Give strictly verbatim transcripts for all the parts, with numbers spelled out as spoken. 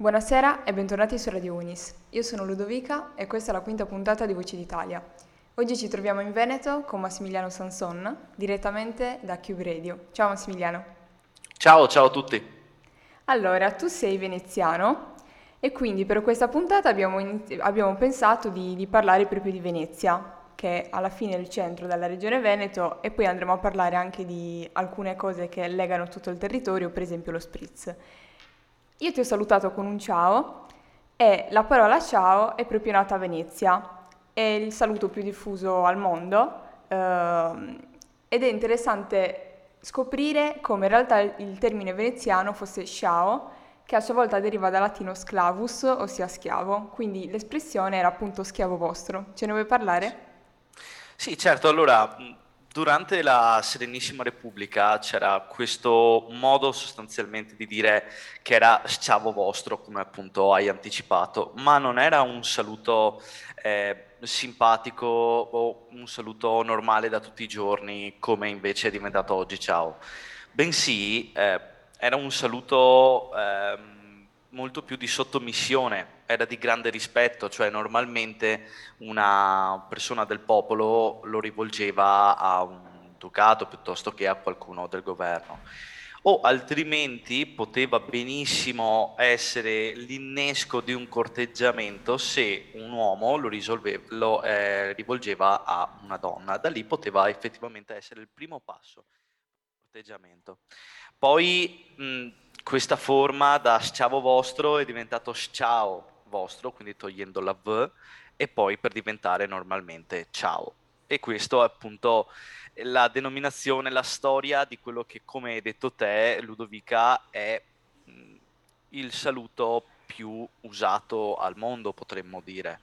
Buonasera e bentornati su Radio Unis. Io sono Ludovica e questa è la quinta puntata di Voci d'Italia. Oggi ci troviamo in Veneto con Massimiliano Sanson, direttamente da Cube Radio. Ciao Massimiliano. Ciao, ciao a tutti. Allora, tu sei veneziano e quindi per questa puntata abbiamo, inizi- abbiamo pensato di, di parlare proprio di Venezia, che alla fine è il centro della regione Veneto, e poi andremo a parlare anche di alcune cose che legano tutto il territorio, per esempio lo spritz. Io ti ho salutato con un ciao e la parola ciao è proprio nata a Venezia, è il saluto più diffuso al mondo ehm, ed è interessante scoprire come in realtà il termine veneziano fosse ciao, che a sua volta deriva dal latino sclavus, ossia schiavo, quindi l'espressione era appunto schiavo vostro. Ce ne vuoi parlare? Sì, certo. Allora, durante la Serenissima Repubblica c'era questo modo sostanzialmente di dire che era schiavo vostro, come appunto hai anticipato, ma non era un saluto eh, simpatico o un saluto normale da tutti i giorni, come invece è diventato oggi ciao, bensì eh, era un saluto eh, molto più di sottomissione, era di grande rispetto, cioè normalmente una persona del popolo lo rivolgeva a un ducato piuttosto che a qualcuno del governo. O altrimenti poteva benissimo essere l'innesco di un corteggiamento se un uomo lo, risolve, lo eh, rivolgeva a una donna. Da lì poteva effettivamente essere il primo passo del corteggiamento. Poi mh, questa forma da schiavo vostro è diventato sciao vostro, quindi togliendo la V, e poi per diventare normalmente ciao. E questo è appunto la denominazione, la storia di quello che, come hai detto te, Ludovica, è il saluto più usato al mondo, potremmo dire.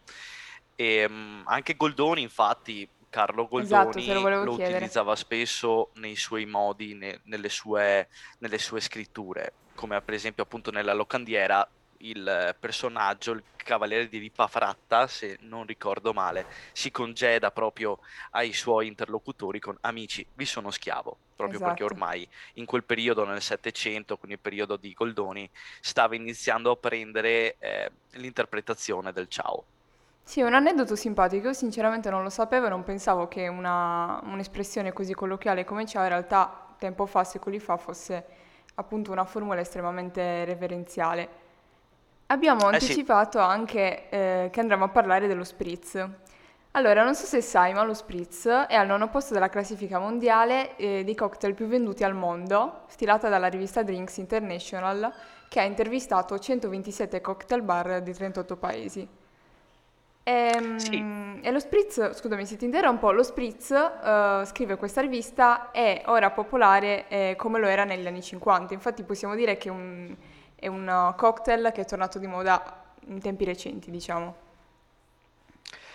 E anche Goldoni, infatti, Carlo Goldoni esatto, lo, lo utilizzava spesso nei suoi modi, ne, nelle, sue, nelle sue scritture, come per esempio appunto nella Locandiera, il personaggio, il Cavaliere di Ripafratta, se non ricordo male, si congeda proprio ai suoi interlocutori con amici, vi sono schiavo, proprio esatto. Perché ormai in quel periodo, nel Settecento, quindi il periodo di Goldoni, stava iniziando a prendere eh, l'interpretazione del ciao. Sì, un aneddoto simpatico, sinceramente non lo sapevo, non pensavo che una, un'espressione così colloquiale come ciao in realtà tempo fa, secoli fa, fosse appunto una formula estremamente reverenziale. Abbiamo eh anticipato sì. anche eh, che andremo a parlare dello spritz. Allora, non so se sai, ma lo spritz è al nono posto della classifica mondiale eh, dei cocktail più venduti al mondo, stilata dalla rivista Drinks International, che ha intervistato centoventisette cocktail bar di trentotto paesi. E, sì. e lo spritz, scusami se ti interrompo, lo spritz, uh, scrive questa rivista, è ora popolare eh, come lo era negli anni cinquanta, infatti possiamo dire che un, è un cocktail che è tornato di moda in tempi recenti, diciamo.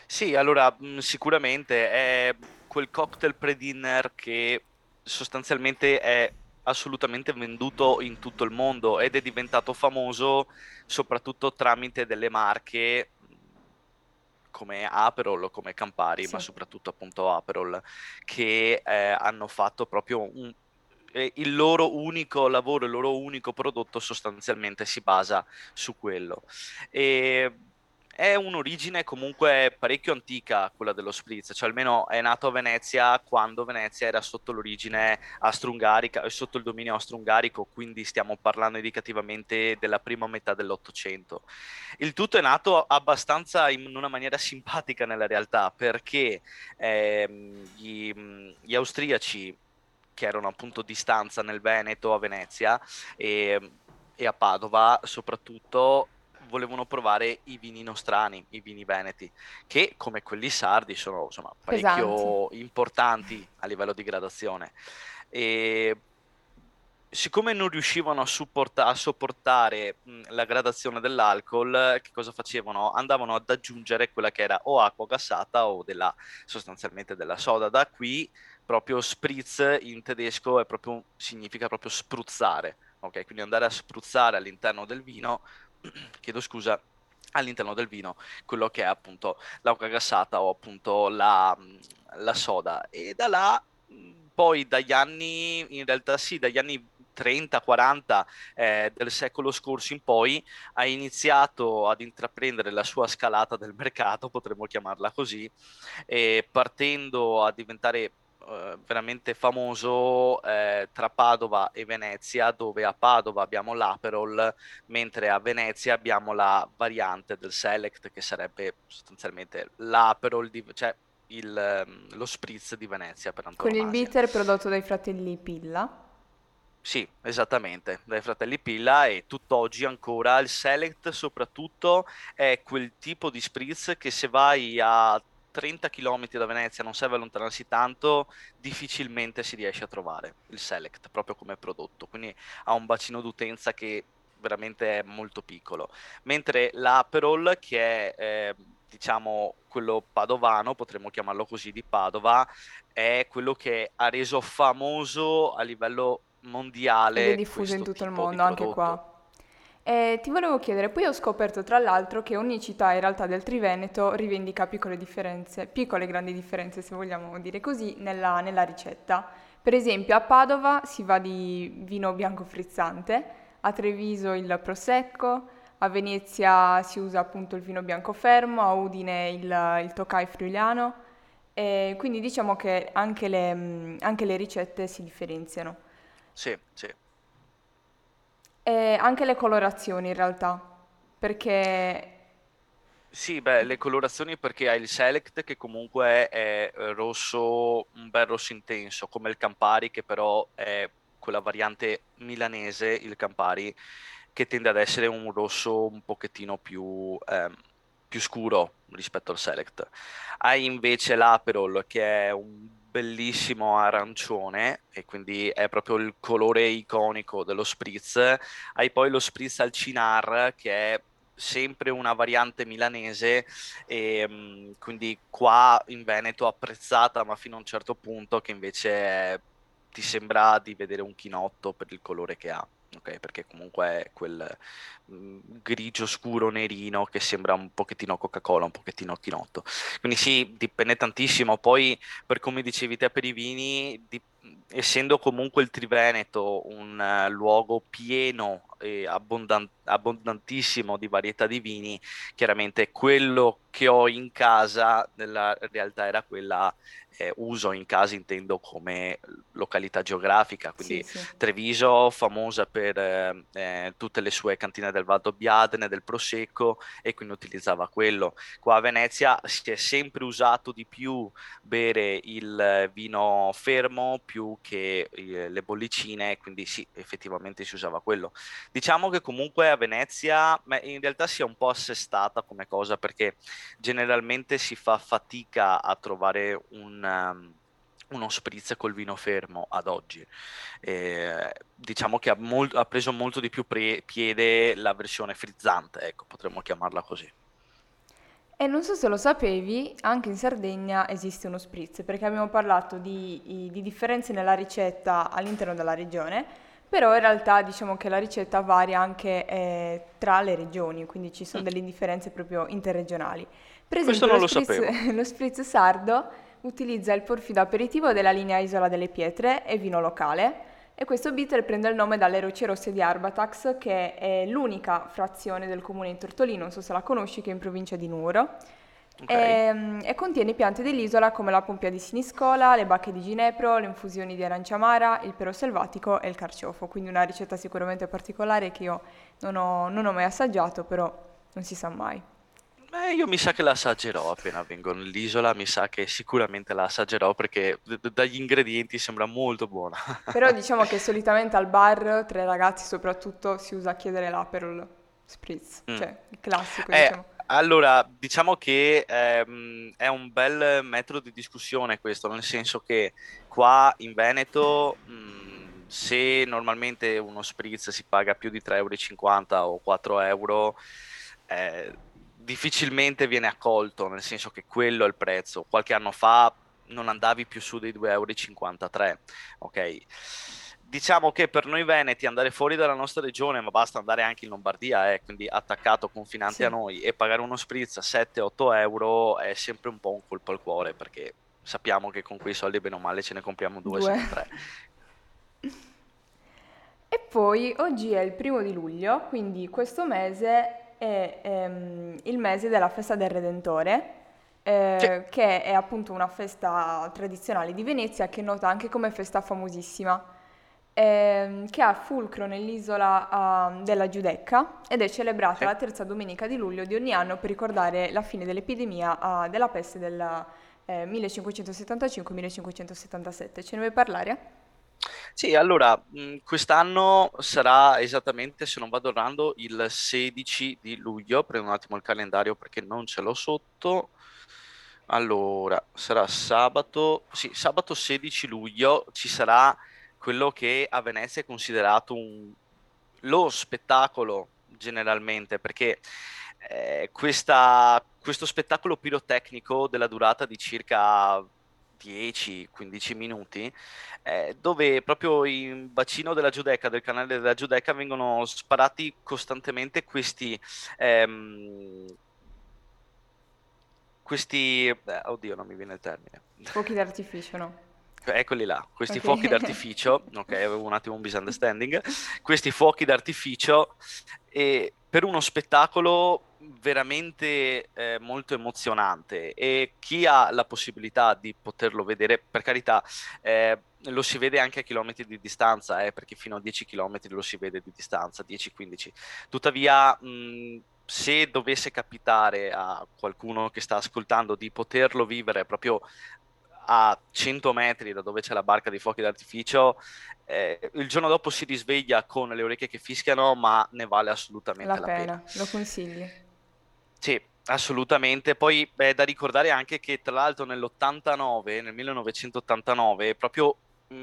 Sì, allora sicuramente è quel cocktail pre-dinner che sostanzialmente è assolutamente venduto in tutto il mondo ed è diventato famoso soprattutto tramite delle marche come Aperol o come Campari, sì. ma soprattutto appunto Aperol, che eh, hanno fatto proprio un, eh, il loro unico lavoro, il loro unico prodotto sostanzialmente si basa su quello. E è un'origine comunque parecchio antica quella dello spritz, cioè almeno è nato a Venezia quando Venezia era sotto l'origine austro-ungarica, sotto il dominio austro-ungarico, quindi stiamo parlando indicativamente della prima metà dell'Ottocento. Il tutto è nato abbastanza in una maniera simpatica nella realtà, perché ehm, gli, gli austriaci, che erano appunto di stanza nel Veneto, a Venezia e, e a Padova soprattutto, volevano provare i vini nostrani, i vini veneti, che come quelli sardi sono insomma parecchio pesanti, importanti a livello di gradazione. E siccome non riuscivano a, supporta- a sopportare mh, la gradazione dell'alcol, che cosa facevano? Andavano ad aggiungere quella che era o acqua gassata o della, sostanzialmente della soda. Da qui proprio spritz in tedesco è proprio, significa proprio spruzzare, ok? Quindi andare a spruzzare all'interno del vino chiedo scusa, all'interno del vino quello che è appunto l'acqua gassata o appunto la, la soda. E da là poi dagli anni, in realtà sì, dagli anni trenta quaranta eh, del secolo scorso in poi, ha iniziato ad intraprendere la sua scalata del mercato, potremmo chiamarla così, eh, partendo a diventare veramente famoso eh, tra Padova e Venezia, dove a Padova abbiamo l'Aperol, mentre a Venezia abbiamo la variante del Select, che sarebbe sostanzialmente l'Aperol, di, cioè il, lo spritz di Venezia per antonomasia. Con il bitter prodotto dai fratelli Pilla? Sì, esattamente, dai fratelli Pilla, e tutt'oggi ancora il Select soprattutto è quel tipo di spritz che se vai a trenta chilometri da Venezia, non serve allontanarsi tanto, difficilmente si riesce a trovare il Select proprio come prodotto, quindi ha un bacino d'utenza che veramente è molto piccolo, mentre l'Aperol, che è eh, diciamo quello padovano, potremmo chiamarlo così, di Padova, è quello che ha reso famoso a livello mondiale, ed è diffuso in tutto il mondo, anche qua. Eh, ti volevo chiedere, poi ho scoperto tra l'altro che ogni città in realtà del Triveneto rivendica piccole differenze, piccole e grandi differenze, se vogliamo dire così, nella, nella ricetta. Per esempio a Padova si va di vino bianco frizzante, a Treviso il Prosecco, a Venezia si usa appunto il vino bianco fermo, a Udine il, il Tocai friuliano, eh, quindi diciamo che anche le, anche le ricette si differenziano. Sì, sì. E anche le colorazioni in realtà, perché... Sì, beh, le colorazioni, perché hai il Select che comunque è rosso, un bel rosso intenso, come il Campari, che però è quella variante milanese, il Campari, che tende ad essere un rosso un pochettino più, eh, più scuro rispetto al Select. Hai invece l'Aperol, che è un bellissimo arancione, e quindi è proprio il colore iconico dello spritz. Hai poi lo spritz al Cynar, che è sempre una variante milanese, e quindi qua in Veneto apprezzata ma fino a un certo punto, che invece è, ti sembra di vedere un chinotto per il colore che ha, ok? Perché comunque è quel mh, grigio scuro nerino che sembra un pochettino Coca-Cola, un pochettino chinotto. Quindi sì, dipende tantissimo. Poi, per come dicevi te, per i vini, di, essendo comunque il Triveneto un uh, luogo pieno e abbondan- abbondantissimo di varietà di vini, chiaramente quello che ho in casa nella realtà era quella, eh, uso in casa intendo come località geografica, quindi sì, sì. Treviso famosa per eh, tutte le sue cantine del Valdobbiadene, del Prosecco, e quindi utilizzava quello. Qua a Venezia si è sempre usato di più bere il vino fermo più che eh, le bollicine, quindi sì, effettivamente si usava quello. Diciamo che comunque a Venezia beh, in realtà si è un po' assestata come cosa, perché generalmente si fa fatica a trovare un, um, uno spritz col vino fermo ad oggi. Eh, diciamo che ha, mol- ha preso molto di più pre- piede la versione frizzante, ecco, potremmo chiamarla così. E non so se lo sapevi, anche in Sardegna esiste uno spritz, perché abbiamo parlato di, di differenze nella ricetta all'interno della regione, però in realtà diciamo che la ricetta varia anche eh, tra le regioni, quindi ci sono delle differenze proprio interregionali. Per esempio, questo non lo, lo spritz, lo spritz sardo utilizza il Porfido aperitivo della linea Isola delle Pietre e vino locale, e questo bitter prende il nome dalle rocce rosse di Arbatax, che è l'unica frazione del comune di Tortolino, non so se la conosci, che è in provincia di Nuoro. Okay. E, e contiene piante dell'isola come la pompia di Siniscola, le bacche di ginepro, le infusioni di arancia amara, il pero selvatico e il carciofo. Quindi una ricetta sicuramente particolare che io non ho, non ho mai assaggiato, però non si sa mai. Beh, io mi sa che la assaggerò appena vengo nell'isola, mi sa che sicuramente la assaggerò, perché d- dagli ingredienti sembra molto buona. Però diciamo che solitamente al bar, tra i ragazzi soprattutto, si usa a chiedere l'Aperol spritz, mm. cioè il classico, eh, diciamo. Allora, diciamo che ehm, è un bel metro di discussione questo, nel senso che qua in Veneto, mh, se normalmente uno spritz si paga più di tre euro e cinquanta o quattro euro, eh, difficilmente viene accolto, nel senso che quello è il prezzo. Qualche anno fa non andavi più su dei due euro e cinquantatré, ok? Diciamo che per noi veneti andare fuori dalla nostra regione, ma basta andare anche in Lombardia, eh, quindi attaccato, confinante sì. a noi, e pagare uno spritz a sette otto euro è sempre un po' un colpo al cuore, perché sappiamo che con quei soldi bene o male ce ne compriamo due, due. Se non tre. E poi oggi è il primo di luglio, quindi questo mese è ehm, il mese della festa del Redentore, eh, che è appunto una festa tradizionale di Venezia che è nota anche come festa famosissima, ehm, che ha fulcro nell'isola eh, della Giudecca ed è celebrata C'è. la terza domenica di luglio di ogni anno per ricordare la fine dell'epidemia eh, della peste del eh, millecinquecentosettantacinque millecinquecentosettantasette. Ce ne vuoi parlare? Sì, allora, quest'anno sarà esattamente, se non vado errando, il sedici di luglio. Prendo un attimo il calendario perché non ce l'ho sotto. Allora, sarà sabato, sì, sabato sedici luglio ci sarà quello che a Venezia è considerato un, lo spettacolo generalmente, perché eh, questa, questo spettacolo pirotecnico della durata di circa dieci quindici minuti, eh, dove proprio in bacino della Giudecca, del canale della Giudecca, vengono sparati costantemente questi ehm, questi eh, oddio non mi viene il termine fuochi d'artificio, no? Eccoli là, questi okay. fuochi d'artificio, ok, avevo un attimo un misunderstanding, questi fuochi d'artificio eh, per uno spettacolo veramente eh, molto emozionante, e chi ha la possibilità di poterlo vedere, per carità, eh, lo si vede anche a chilometri di distanza, eh, perché fino a dieci chilometri lo si vede di distanza, dieci quindici, tuttavia mh, se dovesse capitare a qualcuno che sta ascoltando di poterlo vivere proprio a cento metri da dove c'è la barca dei fuochi d'artificio, eh, il giorno dopo si risveglia con le orecchie che fischiano, ma ne vale assolutamente la, la pena. pena. Lo consigli? Sì, assolutamente. Poi è da ricordare anche che tra l'altro nell'ottantanove, nel millenovecentottantanove, proprio mh,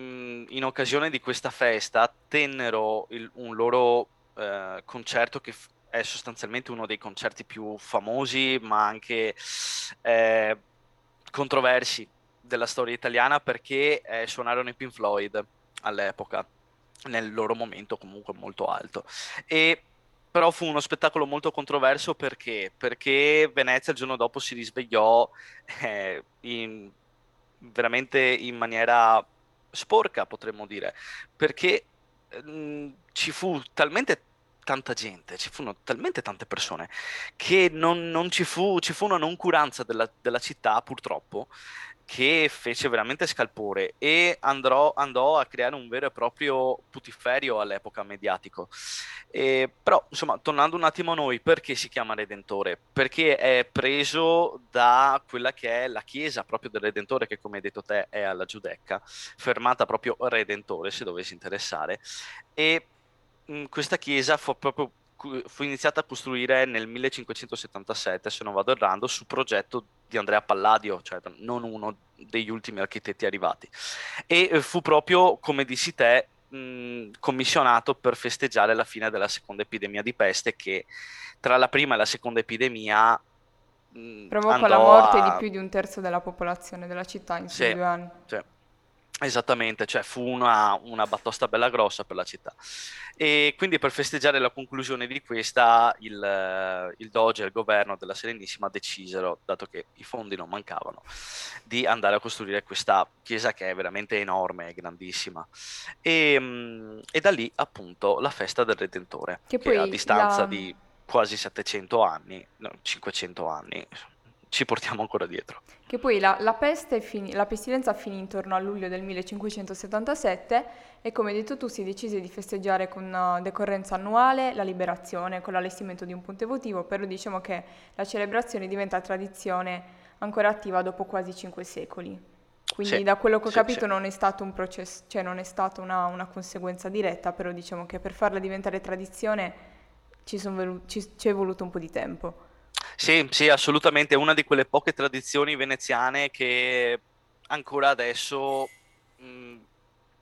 in occasione di questa festa tennero il, un loro eh, concerto che f- è sostanzialmente uno dei concerti più famosi, ma anche eh, controversi della storia italiana, perché eh, suonarono i Pink Floyd all'epoca, nel loro momento comunque molto alto, e però fu uno spettacolo molto controverso perché perché Venezia il giorno dopo si risvegliò eh, in, veramente in maniera sporca, potremmo dire, perché eh, ci fu talmente tanta gente, ci furono talmente tante persone che non, non ci fu ci fu una noncuranza della, della città, purtroppo, che fece veramente scalpore e andrò, andò a creare un vero e proprio putiferio all'epoca mediatico. E, però, insomma, tornando un attimo a noi, perché si chiama Redentore? Perché è preso da quella che è la chiesa proprio del Redentore, che come hai detto te è alla Giudecca, fermata proprio Redentore, se dovessi interessare. E mh, questa chiesa fu proprio fu iniziata a costruire nel millecinquecentosettantasette, se non vado errando, su progetto di Andrea Palladio, cioè non uno degli ultimi architetti arrivati, e fu proprio, come dissi te, mh, commissionato per festeggiare la fine della seconda epidemia di peste, che tra la prima e la seconda epidemia mh, provocò la morte a... di più di un terzo della popolazione della città in sì, due anni. Sì. Esattamente, cioè fu una, una batosta bella grossa per la città, e quindi per festeggiare la conclusione di questa il, il Doge e il governo della Serenissima decisero, dato che i fondi non mancavano, di andare a costruire questa chiesa che è veramente enorme, grandissima, e, e da lì appunto la festa del Redentore, che, che a distanza la... di quasi settecento anni, no, cinquecento anni, ci portiamo ancora dietro. Che poi la, la, peste fin- la pestilenza finì intorno a luglio del millecinquecentosettantasette e, come detto tu, si decise di festeggiare con decorrenza annuale la liberazione con l'allestimento di un punto votivo, però diciamo che la celebrazione diventa tradizione ancora attiva dopo quasi cinque secoli. Quindi sì, da quello che ho sì, capito sì. non è stato un processo, cioè non è stata una, una conseguenza diretta, però diciamo che per farla diventare tradizione ci, son volu- ci, ci è voluto un po' di tempo. Sì, sì, assolutamente, è una di quelle poche tradizioni veneziane che ancora adesso mh,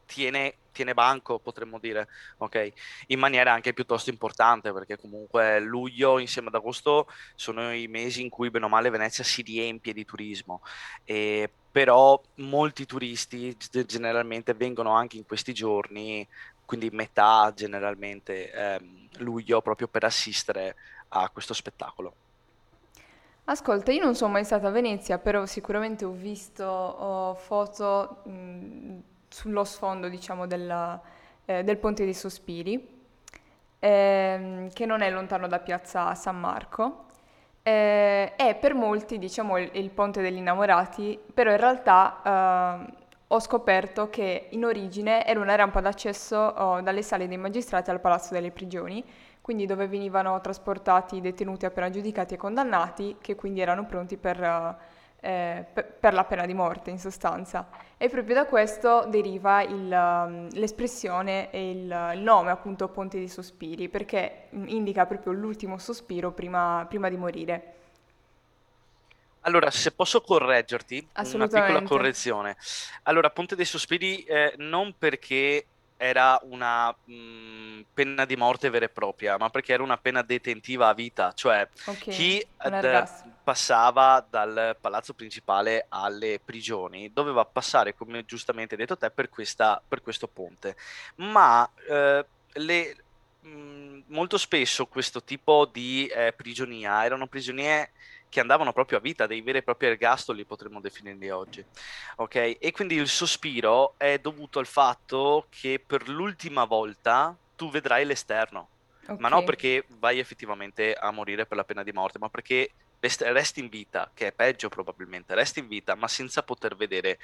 tiene, tiene banco, potremmo dire, ok? In maniera anche piuttosto importante, perché comunque luglio insieme ad agosto sono i mesi in cui bene o male Venezia si riempie di turismo, e però molti turisti generalmente vengono anche in questi giorni, quindi metà generalmente ehm, luglio, proprio per assistere a questo spettacolo. Ascolta, io non sono mai stata a Venezia, però sicuramente ho visto oh, foto mh, sullo sfondo, diciamo, della, eh, del Ponte dei Sospiri, ehm, che non è lontano da Piazza San Marco. Eh, è per molti, diciamo, il, il Ponte degli Innamorati, però in realtà eh, ho scoperto che in origine era una rampa d'accesso oh, dalle sale dei magistrati al Palazzo delle Prigioni, quindi dove venivano trasportati i detenuti appena giudicati e condannati, che quindi erano pronti per, eh, per, per la pena di morte, in sostanza. E proprio da questo deriva il, l'espressione e il, il nome, appunto, Ponte dei Sospiri, perché indica proprio l'ultimo sospiro prima, prima di morire. Allora, se posso correggerti, una piccola correzione. Allora, Ponte dei Sospiri eh, non perché era una mh, pena di morte vera e propria, ma perché era una pena detentiva a vita, cioè okay, chi d- passava dal palazzo principale alle prigioni doveva passare, come giustamente hai detto te, per, questa, per questo ponte. Ma eh, le, mh, molto spesso questo tipo di eh, prigionia erano prigionie che andavano proprio a vita, dei veri e propri ergastoli potremmo definirli oggi, ok? E quindi il sospiro è dovuto al fatto che per l'ultima volta tu vedrai l'esterno, okay, ma non perché vai effettivamente a morire per la pena di morte, ma perché resti in vita, che è peggio probabilmente, resti in vita ma senza poter vedere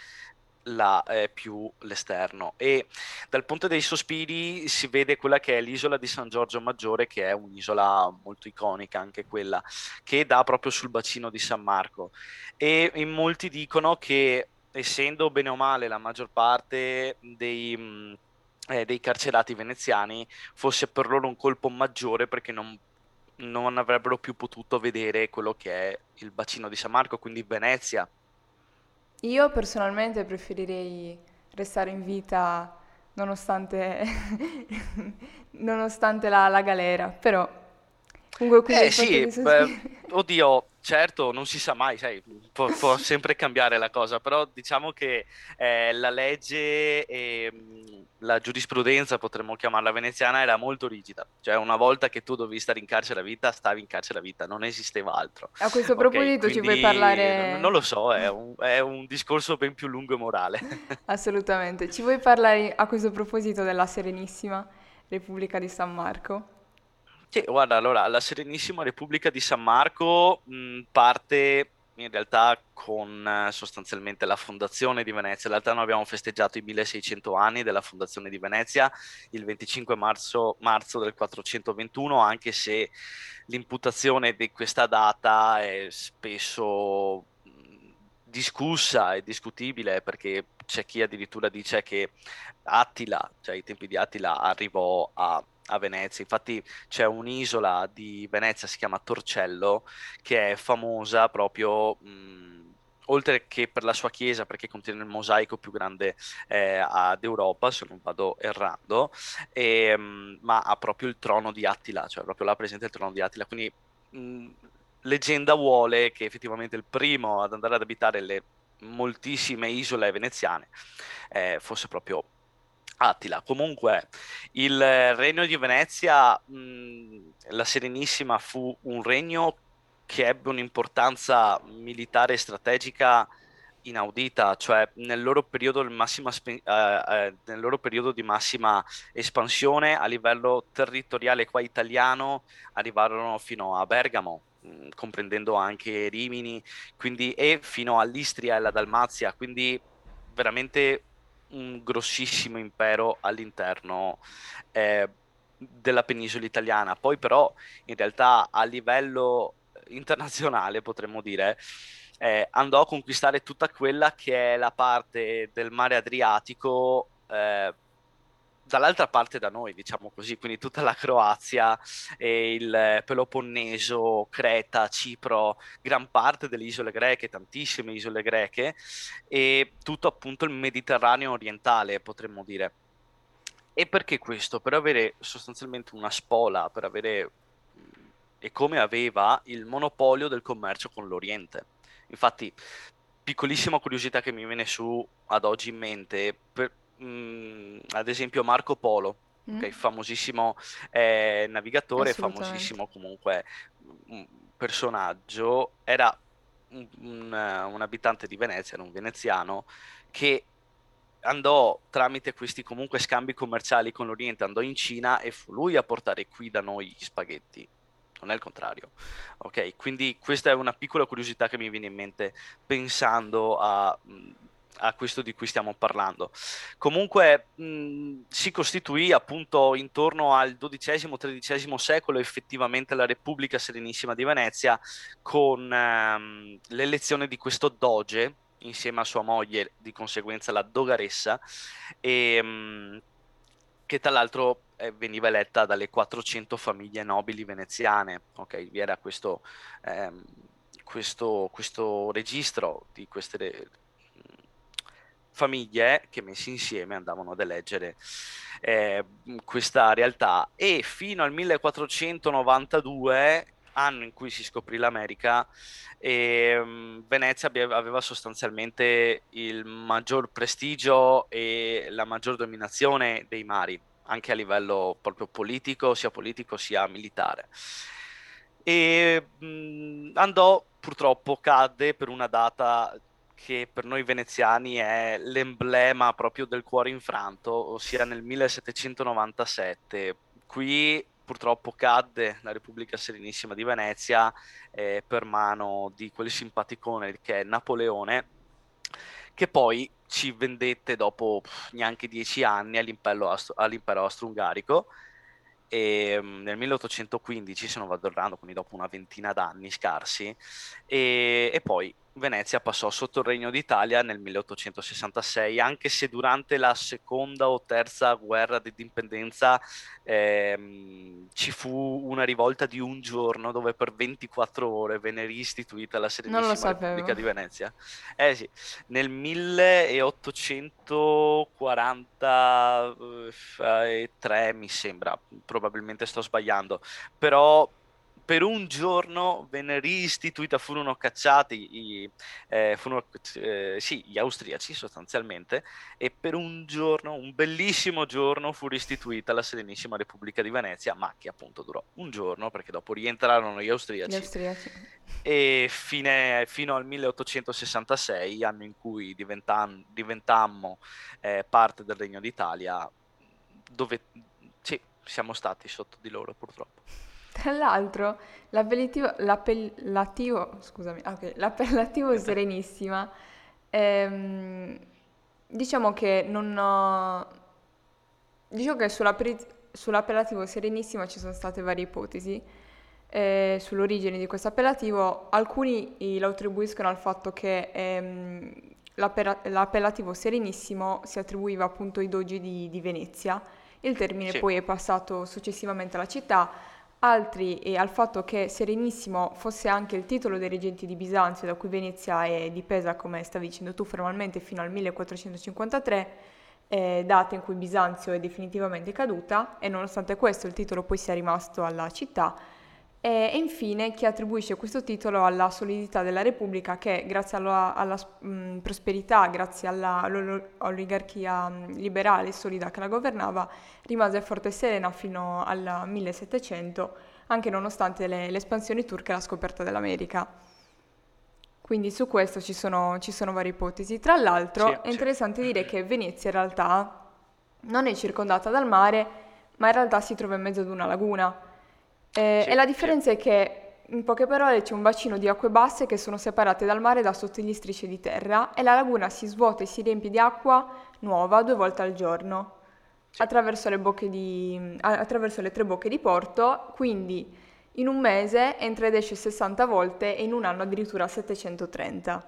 la eh, più l'esterno. E dal Ponte dei Sospiri si vede quella che è l'isola di San Giorgio Maggiore, che è un'isola molto iconica anche quella, che dà proprio sul bacino di San Marco, e, e molti dicono che, essendo bene o male la maggior parte dei mh, eh, dei carcerati veneziani, fosse per loro un colpo maggiore, perché non non avrebbero più potuto vedere quello che è il bacino di San Marco, quindi Venezia. Io personalmente preferirei restare in vita nonostante, nonostante la, la galera, però comunque... Eh sì, beh, oddio, certo, non si sa mai, sai, può, può sempre cambiare la cosa, però diciamo che eh, la legge e mh, la giurisprudenza, potremmo chiamarla veneziana, era molto rigida, cioè una volta che tu dovevi stare in carcere a vita, stavi in carcere a vita, non esisteva altro. A questo proposito, okay, ci vuoi parlare... Non lo so, è un, è un discorso ben più lungo e morale. Assolutamente. Ci vuoi parlare a questo proposito della Serenissima Repubblica di San Marco? Che, guarda, allora, la Serenissima Repubblica di San Marco mh, parte in realtà con sostanzialmente la fondazione di Venezia. In realtà noi abbiamo festeggiato i milleseicento anni della fondazione di Venezia il venticinque marzo del quattrocentoventuno, anche se l'imputazione di questa data è spesso discussa e discutibile, perché c'è chi addirittura dice che Attila, cioè ai tempi di Attila, arrivò a a Venezia. Infatti c'è un'isola di Venezia, si chiama Torcello, che è famosa proprio mh, oltre che per la sua chiesa, perché contiene il mosaico più grande eh, d'Europa, se non vado errando, e, mh, ma ha proprio il trono di Attila, cioè proprio là presente il trono di Attila, quindi mh, leggenda vuole che effettivamente il primo ad andare ad abitare le moltissime isole veneziane eh, fosse proprio Attila. Comunque il regno di Venezia, mh, la Serenissima fu un regno che ebbe un'importanza militare e strategica inaudita, cioè nel loro periodo, massima, eh, eh, nel loro periodo di massima espansione a livello territoriale qua italiano arrivarono fino a Bergamo, mh, comprendendo anche Rimini, quindi, e fino all'Istria e alla Dalmazia, quindi veramente un grossissimo impero all'interno eh, della penisola italiana. Poi però in realtà a livello internazionale, potremmo dire, eh, andò a conquistare tutta quella che è la parte del mare Adriatico eh, dall'altra parte da noi, diciamo così, quindi tutta la Croazia e il Peloponneso, Creta, Cipro, gran parte delle isole greche, tantissime isole greche, e tutto appunto il Mediterraneo orientale, potremmo dire. E perché questo? Per avere sostanzialmente una spola, per avere, e come aveva, il monopolio del commercio con l'Oriente. Infatti, piccolissima curiosità che mi viene su ad oggi in mente, per Mm, ad esempio Marco Polo, mm. okay, famosissimo eh, navigatore, famosissimo comunque un personaggio, era un, un, un abitante di Venezia, era un veneziano che andò tramite questi comunque scambi commerciali con l'Oriente, andò in Cina e fu lui a portare qui da noi gli spaghetti, non è il contrario, ok? Quindi questa è una piccola curiosità che mi viene in mente pensando a, a questo di cui stiamo parlando. Comunque mh, si costituì appunto intorno al dodicesimo tredicesimo secolo effettivamente la Repubblica Serenissima di Venezia con ehm, l'elezione di questo doge insieme a sua moglie, di conseguenza la dogaressa, e, mh, che tra l'altro eh, veniva eletta dalle quattrocento famiglie nobili veneziane. Ok, vi era questo, ehm, questo, questo registro di queste re- famiglie che messi insieme andavano ad eleggere eh, questa realtà, e fino al millequattrocentonovantadue, anno in cui si scoprì l'America, e, um, Venezia aveva sostanzialmente il maggior prestigio e la maggior dominazione dei mari, anche a livello proprio politico, sia politico sia militare. E um, andò, purtroppo cadde per una data che per noi veneziani è l'emblema proprio del cuore infranto, ossia nel millesettecentonovantasette. Qui purtroppo cadde la Repubblica Serenissima di Venezia eh, per mano di quel simpaticone che è Napoleone, che poi ci vendette dopo pff, neanche dieci anni all'impero, Astro- all'impero austro-ungarico, e nel milleottocentoquindici, se non vado errando, quindi dopo una ventina d'anni scarsi, e, e poi Venezia passò sotto il Regno d'Italia nel milleottocentosessantasei, anche se durante la seconda o terza guerra di indipendenza ehm, ci fu una rivolta di un giorno dove per ventiquattro ore venne ristituita la Serenissima Repubblica di Venezia. Eh sì, nel milleottocentoquarantatré mi sembra, probabilmente sto sbagliando, però per un giorno venne riistituita, furono cacciati i, eh, furono, eh, sì, gli austriaci sostanzialmente, e per un giorno, un bellissimo giorno, fu ristituita la Serenissima Repubblica di Venezia, ma che appunto durò un giorno perché dopo rientrarono gli austriaci, gli austriaci. E fine, fino al milleottocentosessantasei, anno in cui diventam, diventammo eh, parte del Regno d'Italia, dove sì, siamo stati sotto di loro purtroppo. Tra l'altro, l'appellativo, l'appellativo, scusami, okay, l'appellativo Serenissima, ehm, diciamo che non ho, diciamo che sull'appellativo Serenissima ci sono state varie ipotesi eh, sull'origine di questo appellativo. Alcuni lo attribuiscono al fatto che ehm, l'appellativo Serenissimo si attribuiva appunto ai dogi di, di Venezia, il termine sì. Poi è passato successivamente alla città. Altri e al fatto che Serenissimo fosse anche il titolo dei reggenti di Bisanzio, da cui Venezia è dipesa, come stavi dicendo tu, formalmente fino al millequattrocentocinquantatré, eh, data in cui Bisanzio è definitivamente caduta, e nonostante questo il titolo poi sia rimasto alla città. E, e infine chi attribuisce questo titolo alla solidità della Repubblica che, grazie alla, alla mh, prosperità, grazie alla, all'oligarchia mh, liberale e solida che la governava, rimase forte e serena fino al millesettecento, anche nonostante le, l'espansione turca e la scoperta dell'America. Quindi su questo ci sono, ci sono varie ipotesi. Tra l'altro sì, è interessante sì. dire che Venezia in realtà non è circondata dal mare, ma in realtà si trova in mezzo ad una laguna. Eh, sì, e la differenza sì. è che, in poche parole, c'è un bacino di acque basse che sono separate dal mare da sottili strisce di terra, e la laguna si svuota e si riempie di acqua nuova due volte al giorno, sì. attraverso le bocche di, attraverso le tre bocche di porto, quindi in un mese entra ed esce sessanta volte e in un anno addirittura settecentotrenta.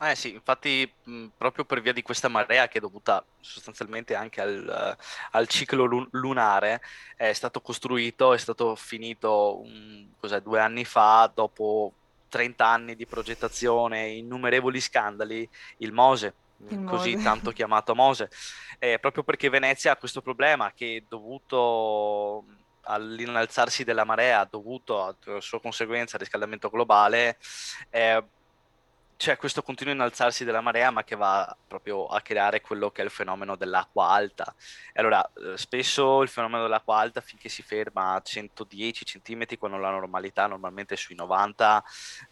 Eh sì, infatti mh, proprio per via di questa marea, che è dovuta sostanzialmente anche al, uh, al ciclo lun- lunare, è stato costruito, è stato finito um, cos'è, due anni fa, dopo trenta anni di progettazione e innumerevoli scandali, il MOSE, il così MOSE. tanto chiamato MOSE, eh, proprio perché Venezia ha questo problema che è dovuto all'innalzarsi della marea, dovuto a sua conseguenza al riscaldamento globale, eh, c'è questo continuo innalzarsi della marea, ma che va proprio a creare quello che è il fenomeno dell'acqua alta. E allora spesso il fenomeno dell'acqua alta, finché si ferma a centodieci centimetri, quando la normalità normalmente è sui novanta,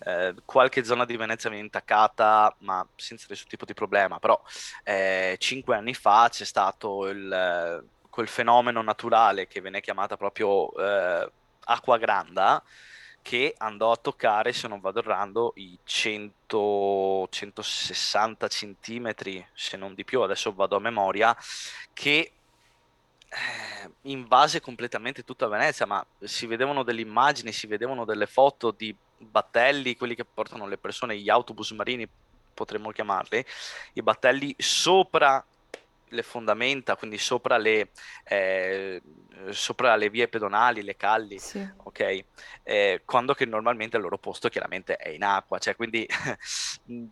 eh, qualche zona di Venezia viene intaccata ma senza nessun tipo di problema. Però eh, cinque anni fa c'è stato il, quel fenomeno naturale che viene chiamata proprio eh, acqua granda, che andò a toccare, se non vado errando, i cento centosessanta centimetri, se non di più, adesso vado a memoria, che eh, invase completamente tutta Venezia. Ma si vedevano delle immagini, si vedevano delle foto di battelli, quelli che portano le persone, gli autobus marini potremmo chiamarli, i battelli sopra le fondamenta, quindi sopra le eh, sopra le vie pedonali, le calli, sì. Ok, eh, quando che normalmente il loro posto chiaramente è in acqua, cioè quindi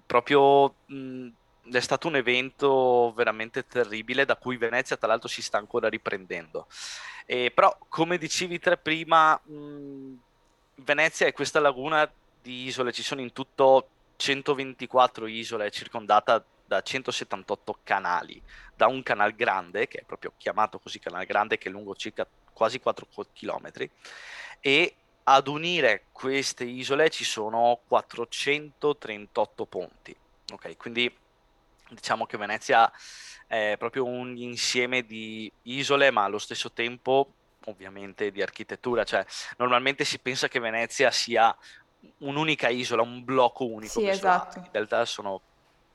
proprio mh, è stato un evento veramente terribile, da cui Venezia tra l'altro si sta ancora riprendendo. Eh, però come dicevi te prima, mh, Venezia è questa laguna di isole, ci sono in tutto centoventiquattro isole, circondata da centosettantotto canali, da un Canal Grande, che è proprio chiamato così Canal Grande, che è lungo circa quasi quattro chilometri, e ad unire queste isole ci sono quattrocentotrentotto ponti. Ok, quindi diciamo che Venezia è proprio un insieme di isole, ma allo stesso tempo ovviamente di architettura. Cioè normalmente si pensa che Venezia sia un'unica isola, un blocco unico, sì, esatto. In realtà sono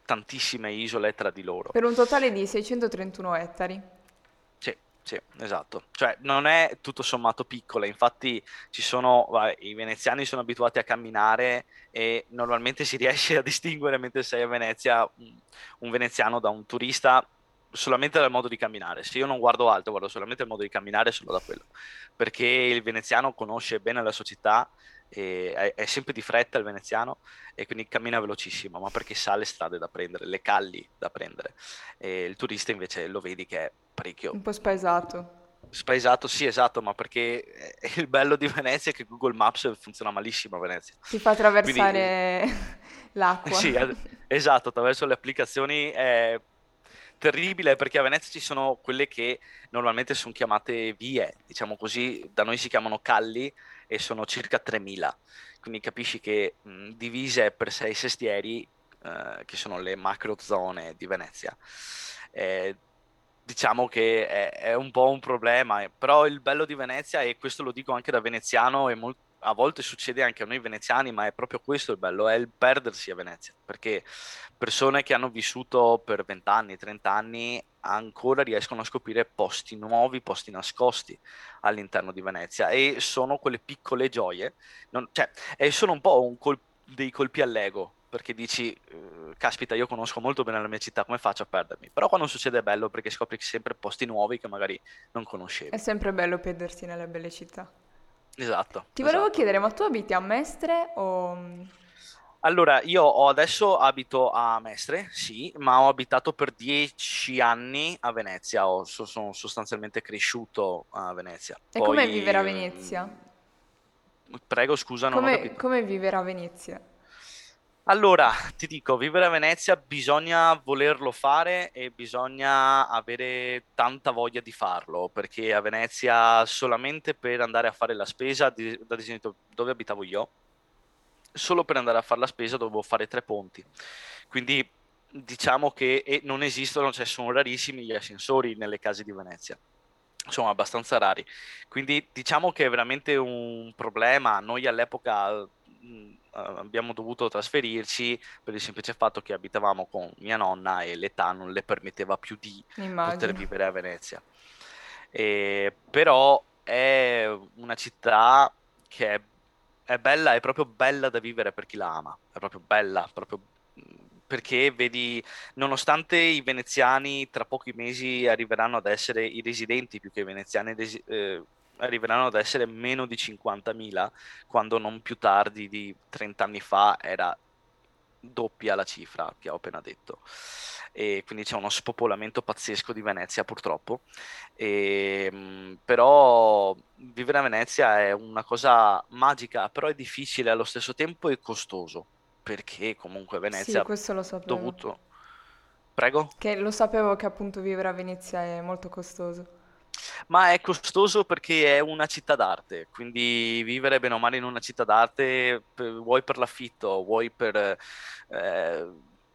tantissime isole tra di loro, per un totale di seicentotrentuno ettari. Sì, sì, esatto. Cioè non è tutto sommato piccola, infatti ci sono, vabbè, i veneziani sono abituati a camminare e normalmente si riesce a distinguere, mentre sei a Venezia, un veneziano da un turista solamente dal modo di camminare. Se io non guardo altro, guardo solamente il modo di camminare, solo da quello, perché il veneziano conosce bene la società. E è, è sempre di fretta il veneziano, e quindi cammina velocissimo, ma perché sa le strade da prendere, le calli da prendere. E il turista invece lo vedi che è parecchio un po' spaesato. Spaesato, sì, esatto, ma perché il bello di Venezia è che Google Maps funziona malissimo a Venezia. Si fa attraversare quindi l'acqua. Sì, esatto, attraverso le applicazioni è terribile, perché a Venezia ci sono quelle che normalmente sono chiamate vie, diciamo così, da noi si chiamano calli, e sono circa tremila, quindi capisci che mh, divise per sei sestieri, eh, che sono le macro zone di Venezia. Eh, diciamo che è, è un po' un problema, però il bello di Venezia, e questo lo dico anche da veneziano, e mol- a volte succede anche a noi veneziani, ma è proprio questo il bello, è il perdersi a Venezia, perché persone che hanno vissuto per vent'anni, trent'anni, ancora riescono a scoprire posti nuovi, posti nascosti all'interno di Venezia, e sono quelle piccole gioie, non, cioè, e sono un po' un col- dei colpi all'ego, perché dici, eh, caspita, io conosco molto bene la mia città, come faccio a perdermi? Però quando succede è bello, perché scopri sempre posti nuovi che magari non conoscevi. È sempre bello perdersi nelle belle città. Esatto. Ti volevo esatto. chiedere, ma tu abiti a Mestre o... Allora, io adesso abito a Mestre, sì, ma ho abitato per dieci anni a Venezia, ho, sono sostanzialmente cresciuto a Venezia. E Poi... com'è vivere a Venezia? Prego, scusa, non come, ho capito. Come vivere a Venezia? Allora, ti dico, vivere a Venezia bisogna volerlo fare e bisogna avere tanta voglia di farlo, perché a Venezia solamente per andare a fare la spesa, ad esempio dove abitavo io, solo per andare a fare la spesa dovevo fare tre ponti, quindi diciamo che e non esistono, cioè sono rarissimi gli ascensori nelle case di Venezia, sono abbastanza rari, quindi diciamo che è veramente un problema. Noi all'epoca mh, abbiamo dovuto trasferirci per il semplice fatto che abitavamo con mia nonna e l'età non le permetteva più di Immagino. Poter vivere a Venezia, e, però è una città che è È bella, è proprio bella da vivere per chi la ama, è proprio bella, proprio perché vedi, nonostante i veneziani tra pochi mesi arriveranno ad essere i residenti, più che i veneziani, eh, arriveranno ad essere meno di cinquantamila, quando non più tardi di trent'anni fa era doppia la cifra che ho appena detto, e quindi c'è uno spopolamento pazzesco di Venezia purtroppo, e, però vivere a Venezia è una cosa magica, però è difficile allo stesso tempo e costoso, perché comunque Venezia... Sì, questo lo sapevo. Dovuto... Prego? Che lo sapevo che appunto vivere a Venezia è molto costoso. Ma è costoso perché è una città d'arte, quindi vivere bene o male in una città d'arte, vuoi per l'affitto, vuoi per... Eh,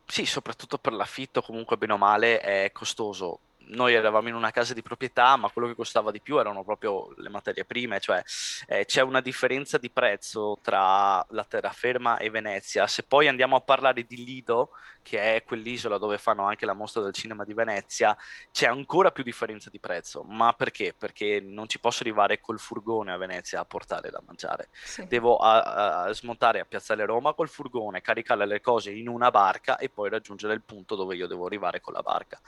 sì, soprattutto per l'affitto, comunque bene o male è costoso. Noi eravamo in una casa di proprietà, ma quello che costava di più erano proprio le materie prime, cioè eh, c'è una differenza di prezzo tra la terraferma e Venezia. Se poi andiamo a parlare di Lido, che è quell'isola dove fanno anche la mostra del cinema di Venezia, c'è ancora più differenza di prezzo. Ma perché? Perché non ci posso arrivare col furgone a Venezia a portare da mangiare. Sì. Devo a, a smontare a Piazzale Roma col furgone, caricare le cose in una barca e poi raggiungere il punto dove io devo arrivare con la barca.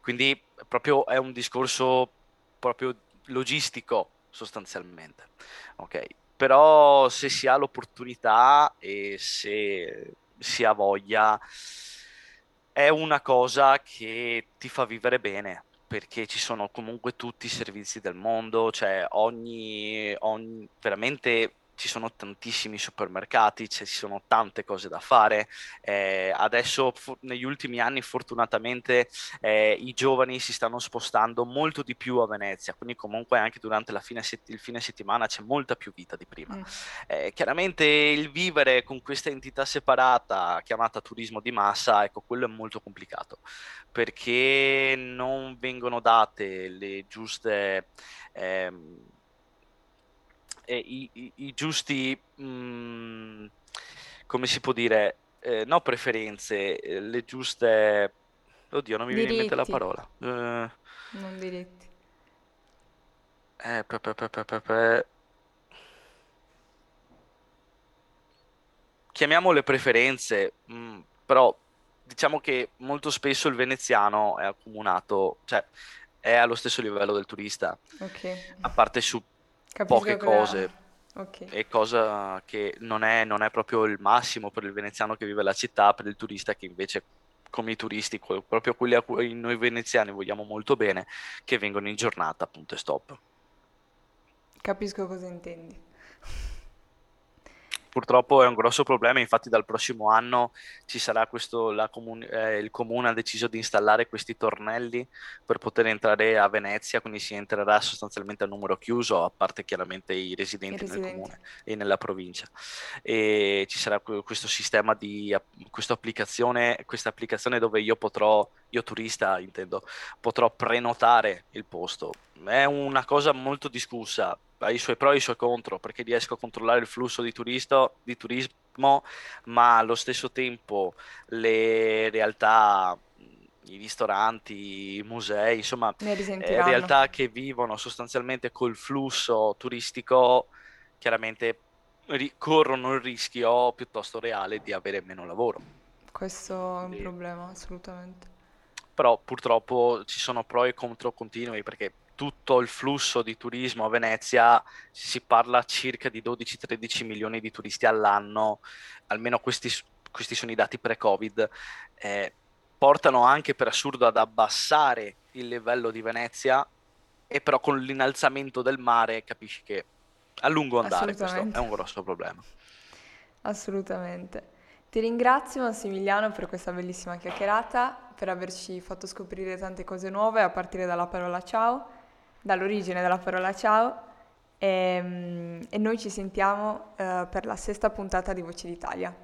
Quindi proprio è un discorso proprio logistico sostanzialmente, ok? Però se si ha l'opportunità e se si ha voglia è una cosa che ti fa vivere bene, perché ci sono comunque tutti i servizi del mondo, cioè ogni, ogni veramente ci sono tantissimi supermercati, ci sono tante cose da fare. Eh, adesso fu- negli ultimi anni fortunatamente eh, i giovani si stanno spostando molto di più a Venezia, quindi comunque anche durante la fine set- il fine settimana c'è molta più vita di prima. Mm. Eh, chiaramente il vivere con questa entità separata chiamata turismo di massa, ecco, quello è molto complicato, perché non vengono date le giuste... Ehm, E i, i, i giusti, mh, come si può dire, eh, no preferenze, eh, le giuste, oddio non mi diritti. Viene in mente la parola, eh, non diritti, eh, pe, pe, pe, pe, pe. Chiamiamole preferenze, mh, però diciamo che molto spesso il veneziano è accomunato, cioè è allo stesso livello del turista, okay. A parte su Capisco poche cose, okay. E cosa che non è, non è proprio il massimo per il veneziano che vive la città, per il turista che invece, come i turisti, proprio quelli a cui noi veneziani vogliamo molto bene, che vengono in giornata, punto e stop. Capisco cosa intendi. Purtroppo è un grosso problema, infatti dal prossimo anno ci sarà questo, la comuni- eh, il comune ha deciso di installare questi tornelli per poter entrare a Venezia, quindi si entrerà sostanzialmente a numero chiuso, a parte chiaramente i residenti, I residenti. nel comune e nella provincia. E ci sarà questo sistema di questa applicazione, questa applicazione dove io potrò, io turista intendo, potrò prenotare il posto. È una cosa molto discussa, ha i suoi pro e i suoi contro, perché riesco a controllare il flusso di, turista, di turismo, ma allo stesso tempo le realtà, i ristoranti, i musei, insomma, eh, realtà che vivono sostanzialmente col flusso turistico, chiaramente corrono il rischio piuttosto reale di avere meno lavoro. Questo è un e... problema, assolutamente. Però purtroppo ci sono pro e contro continui, perché tutto il flusso di turismo a Venezia, si parla circa di dodici tredici milioni di turisti all'anno, almeno questi, questi sono i dati pre-Covid, eh, portano anche per assurdo ad abbassare il livello di Venezia, e però con l'innalzamento del mare capisci che a lungo andare questo è un grosso problema. Assolutamente. Ti ringrazio Massimiliano per questa bellissima chiacchierata, per averci fatto scoprire tante cose nuove a partire dalla parola ciao, dall'origine della parola ciao, e, e noi ci sentiamo uh, per la sesta puntata di Voci d'Italia.